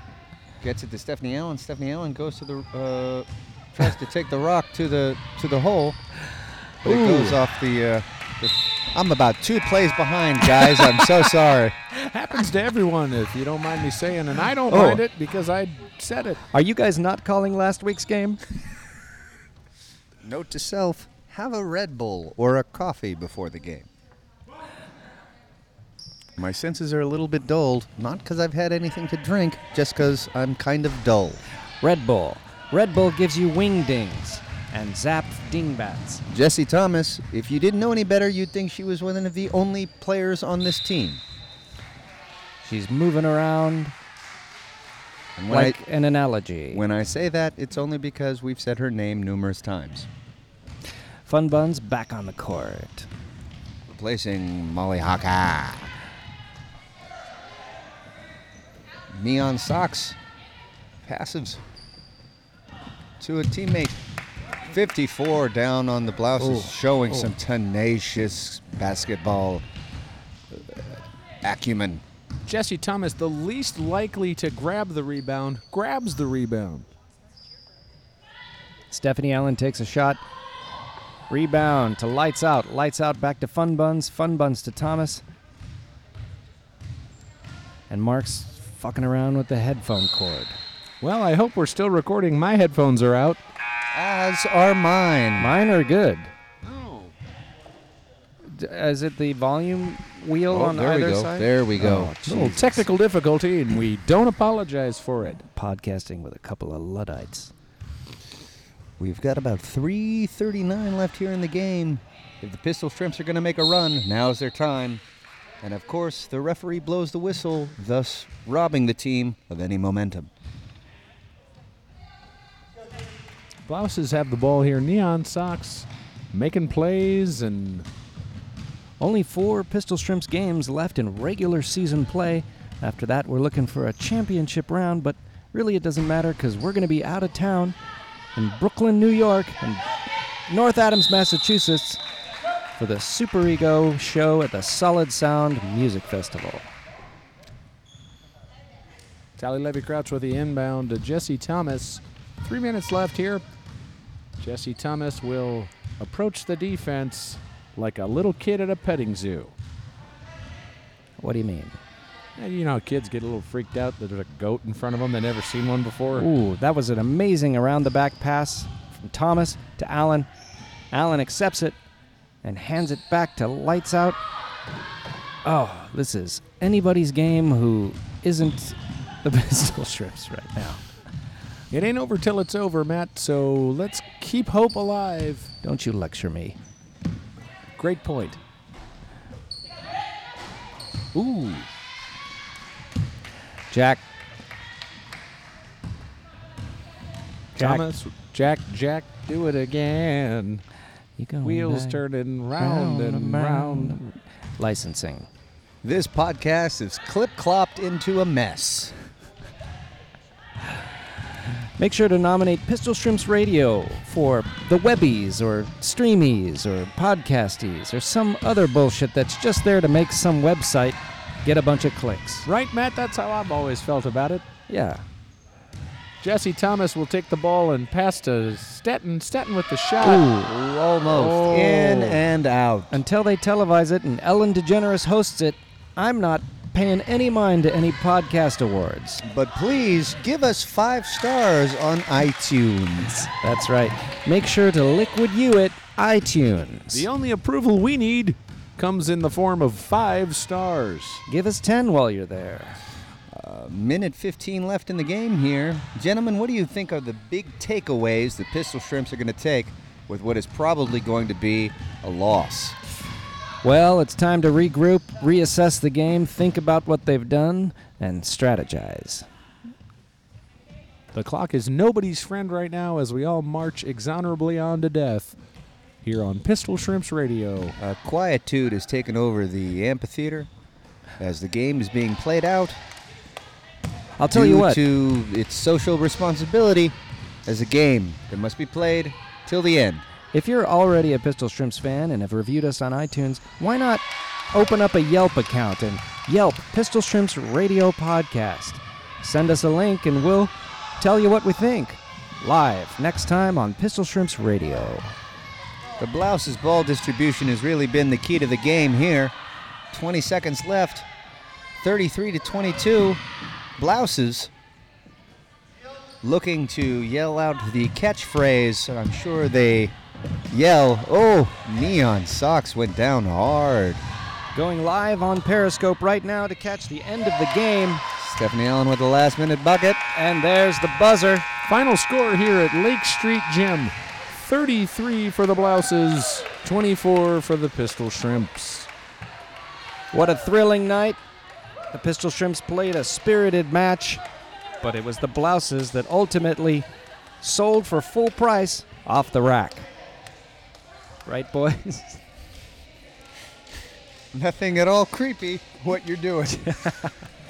Gets it to Stephanie Allen. Stephanie Allen goes to the tries to take the rock to the hole, but it goes off the I'm about 2 plays behind, guys. I'm so sorry. Happens to everyone, if you don't mind me saying, and I don't mind it because I said it. Are you guys not calling last week's game? Note to self. have a Red Bull or a coffee before the game. My senses are a little bit dulled, not because I've had anything to drink, just because I'm kind of dull. Red Bull. Red Bull gives you wingdings and zapped dingbats. Jesse Thomas, if you didn't know any better, you'd think she was one of the only players on this team. She's moving around like an analogy. When I say that, it's only because we've said her name numerous times. Fun Bun's back on the court, replacing Molly Hawker. Neon Socks passives to a teammate. 54 down on the Blouses, showing some tenacious basketball acumen. Jesse Thomas, the least likely to grab the rebound, grabs the rebound. Stephanie Allen takes a shot. Rebound to Lights Out. Lights Out back to Fun Buns. Fun Buns to Thomas. And Mark's fucking around with the headphone cord. Well, I hope we're still recording. My headphones are out. As are mine. Mine are good. Oh. Is it the volume wheel on either side? There we go. Oh, little technical difficulty, and we don't apologize for it. Podcasting with a couple of Luddites. We've got about 3:39 left here in the game. If the Pistol Shrimps are going to make a run, now's their time. And, of course, the referee blows the whistle, thus robbing the team of any momentum. Blouses have the ball here. Neon Socks making plays, and only 4 Pistol Shrimps games left in regular season play. After that, we're looking for a championship round, but really it doesn't matter because we're going to be out of town in Brooklyn, New York, and North Adams, Massachusetts, for the Super Ego show at the Solid Sound Music Festival. Tally Levy-Crouch with the inbound to Jesse Thomas. 3 minutes left here. Jesse Thomas will approach the defense like a little kid at a petting zoo. What do you mean? You know how kids get a little freaked out that there's a goat in front of them. They've never seen one before. Ooh, that was an amazing around-the-back pass from Thomas to Allen. Allen accepts it and hands it back to Lights Out. Oh, this is anybody's game who isn't the Pistol Shrimps right now. It ain't over till it's over, Matt, so let's keep hope alive. Don't you lecture me. Great point. Ooh. Jack. Thomas, Jack, do it again. Wheels back, turning round and round. Licensing. This podcast is clip-clopped into a mess. Make sure to nominate Pistol Shrimps Radio for the Webbies or Streamies or Podcasties or some other bullshit that's just there to make some website get a bunch of clicks. Right, Matt? That's how I've always felt about it. Yeah. Jesse Thomas will take the ball and pass to Stetton. Stetton with the shot. Ooh, almost. Oh. In and out. Until they televise it and Ellen DeGeneres hosts it, I'm not paying any mind to any podcast awards. But please give us 5 stars on iTunes. That's right. Make sure to Liquid You at iTunes. The only approval we need comes in the form of 5 stars. Give us 10 while you're there. Minute 15 left in the game here. Gentlemen, what do you think are the big takeaways the Pistol Shrimps are going to take with what is probably going to be a loss? Well, it's time to regroup, reassess the game, think about what they've done, and strategize. The clock is nobody's friend right now as we all march exonerably on to death here on Pistol Shrimps Radio. Quietude has taken over the amphitheater as the game is being played out. I'll tell you what. Due to its social responsibility as a game that must be played till the end. If you're already a Pistol Shrimps fan and have reviewed us on iTunes, why not open up a Yelp account and Yelp Pistol Shrimps Radio Podcast? Send us a link and we'll tell you what we think. Live next time on Pistol Shrimps Radio. The Blouses' ball distribution has really been the key to the game here. 20 seconds left. 33-22. Blouses looking to yell out the catchphrase. I'm sure they yell. Oh, Neon Socks went down hard. Going live on Periscope right now to catch the end of the game. Stephanie Allen with the last-minute bucket. And there's the buzzer. Final score here at Lake Street Gym. 33 for the Blouses, 24 for the Pistol Shrimps. What a thrilling night. The Pistol Shrimps played a spirited match, but it was the Blouses that ultimately sold for full price off the rack. Right, boys? Nothing at all creepy what you're doing.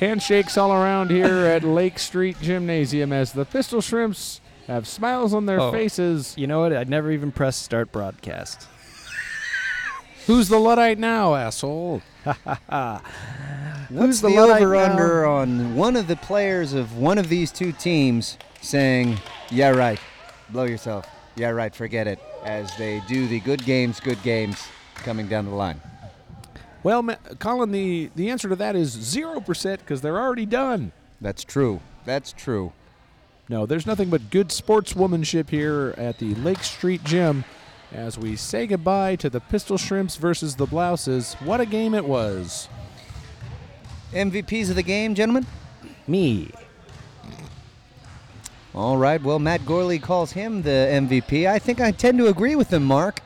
Handshakes all around here at Lake Street Gymnasium as the Pistol Shrimps have smiles on their faces. You know what? I'd never even press start broadcast. Who's the Luddite now, asshole? What's the over-under on one of the players of one of these two teams saying, yeah, right, blow yourself, yeah, right, forget it, as they do the good games coming down the line? Well, Colin, the answer to that is 0% because they're already done. That's true. That's true. No, there's nothing but good sportswomanship here at the Lake Street Gym as we say goodbye to the Pistol Shrimps versus the Blouses. What a game it was. MVPs of the game, gentlemen? Me. All right, well, Matt Gourley calls him the MVP. I think I tend to agree with him, Mark.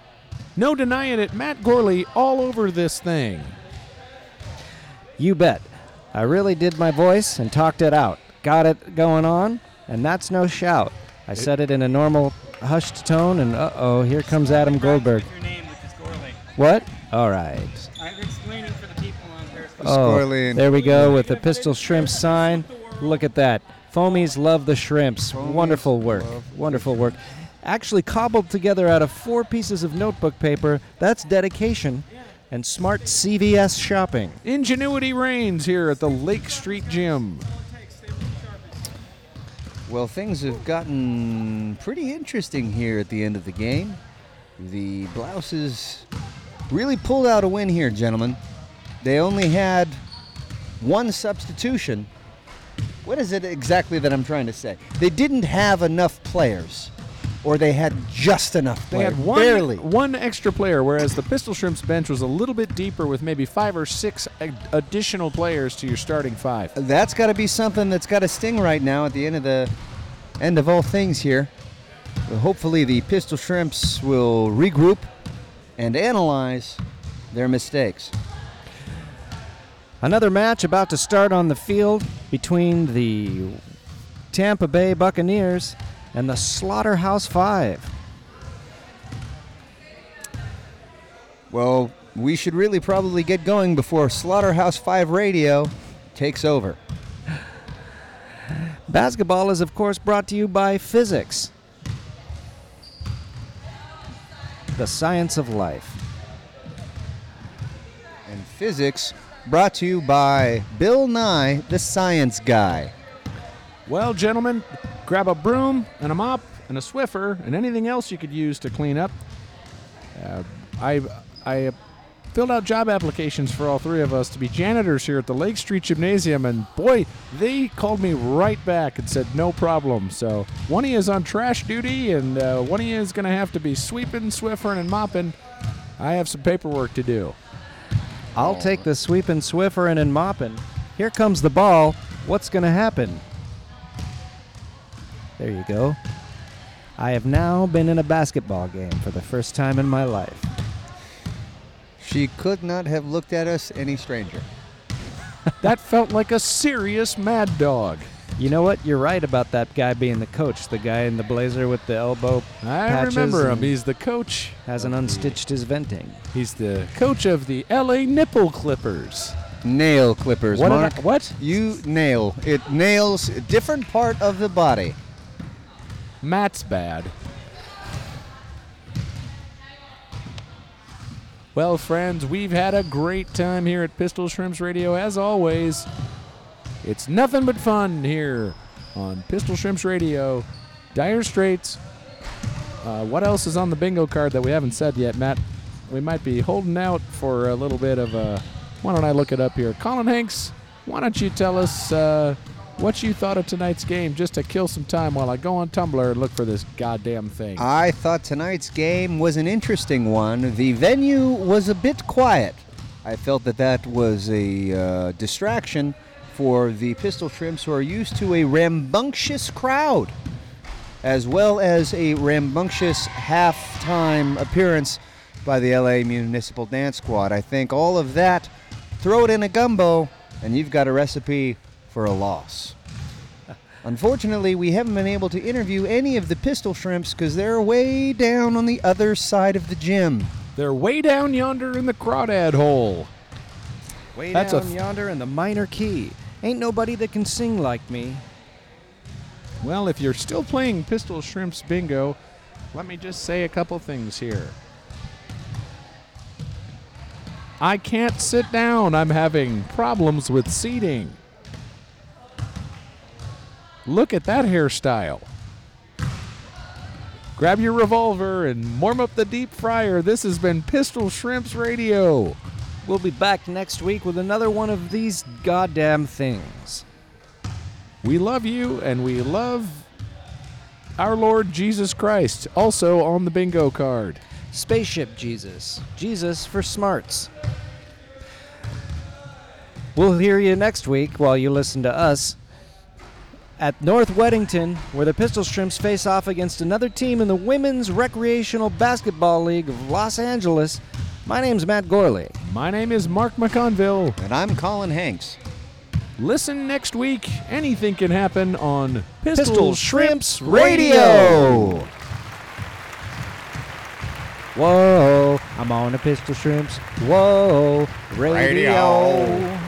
No denying it, Matt Gourley all over this thing. You bet. I really did my voice and talked it out. Got it going on, and that's no shout. I said it in a normal, hushed tone, and uh-oh, here comes Adam Goldberg. Your name, which is Gourley. What? All right. I'm explaining for the people on Periscope. Oh, there we go with the Pistol Shrimp sign. Look at that. Foamies love the shrimps. Foamies. Wonderful work. Wonderful work. Actually cobbled together out of four pieces of notebook paper. That's dedication and smart CVS shopping. Ingenuity reigns here at the Lake Street Gym. Well, things have gotten pretty interesting here at the end of the game. The Blouses really pulled out a win here, gentlemen. They only had one substitution. What is it exactly that I'm trying to say? They didn't have enough players. Or they had just enough players. They had one extra player, whereas the Pistol Shrimps bench was a little bit deeper with maybe 5 or 6 additional players to your starting 5. That's got to be something that's got to sting right now at the end of all things here. Hopefully the Pistol Shrimps will regroup and analyze their mistakes. Another match about to start on the field between the Tampa Bay Buccaneers and the Slaughterhouse Five. Well, we should really probably get going before Slaughterhouse Five Radio takes over. Basketball is, of course, brought to you by physics, the science of life. And physics brought to you by Bill Nye, the science guy. Well, gentlemen, grab a broom and a mop and a Swiffer and anything else you could use to clean up. I filled out job applications for all three of us to be janitors here at the Lake Street Gymnasium, and boy, they called me right back and said no problem. So one of you is on trash duty, and one of you is going to have to be sweeping, Swiffering, and mopping. I have some paperwork to do. I'll take the sweeping, Swiffering, and mopping. Here comes the ball. What's going to happen? There you go. I have now been in a basketball game for the first time in my life. She could not have looked at us any stranger. That felt like a serious mad dog. You know what? You're right about that guy being the coach, the guy in the blazer with the elbow patches. I remember him. He's the coach. Hasn't unstitched his venting. He's the coach of the LA Nipple Clippers. Nail Clippers, what Mark. What? You nail. It nails a different part of the body. Matt's bad. Well, friends, we've had a great time here at Pistol Shrimps Radio. As always, it's nothing but fun here on Pistol Shrimps Radio. Dire Straits. What else is on the bingo card that we haven't said yet, Matt? We might be holding out for a little bit of a... Why don't I look it up here? Colin Hanks, why don't you tell us what you thought of tonight's game, just to kill some time while I go on Tumblr and look for this goddamn thing. I thought tonight's game was an interesting one. The venue was a bit quiet. I felt that that was a distraction for the Pistol Shrimps, who are used to a rambunctious crowd, as well as a rambunctious halftime appearance by the LA Municipal Dance Squad. I think all of that, throw it in a gumbo, and you've got a recipe for a loss. Unfortunately, we haven't been able to interview any of the Pistol Shrimps because they're way down on the other side of the gym. They're way down yonder in the crawdad hole. Way That's down yonder in the minor key. Ain't nobody that can sing like me. Well, if you're still playing Pistol Shrimps Bingo, let me just say a couple things here. I can't sit down. I'm having problems with seating. Look at that hairstyle. Grab your revolver and warm up the deep fryer. This has been Pistol Shrimps Radio. We'll be back next week with another one of these goddamn things. We love you, and we love our Lord Jesus Christ, also on the bingo card. Spaceship Jesus. Jesus for smarts. We'll hear you next week while you listen to us at North Weddington, where the Pistol Shrimps face off against another team in the Women's Recreational Basketball League of Los Angeles. My name's Matt Gourley. My name is Mark McConville. And I'm Colin Hanks. Listen next week. Anything can happen on Pistol Shrimps Radio. Whoa, I'm on a Pistol Shrimps Radio.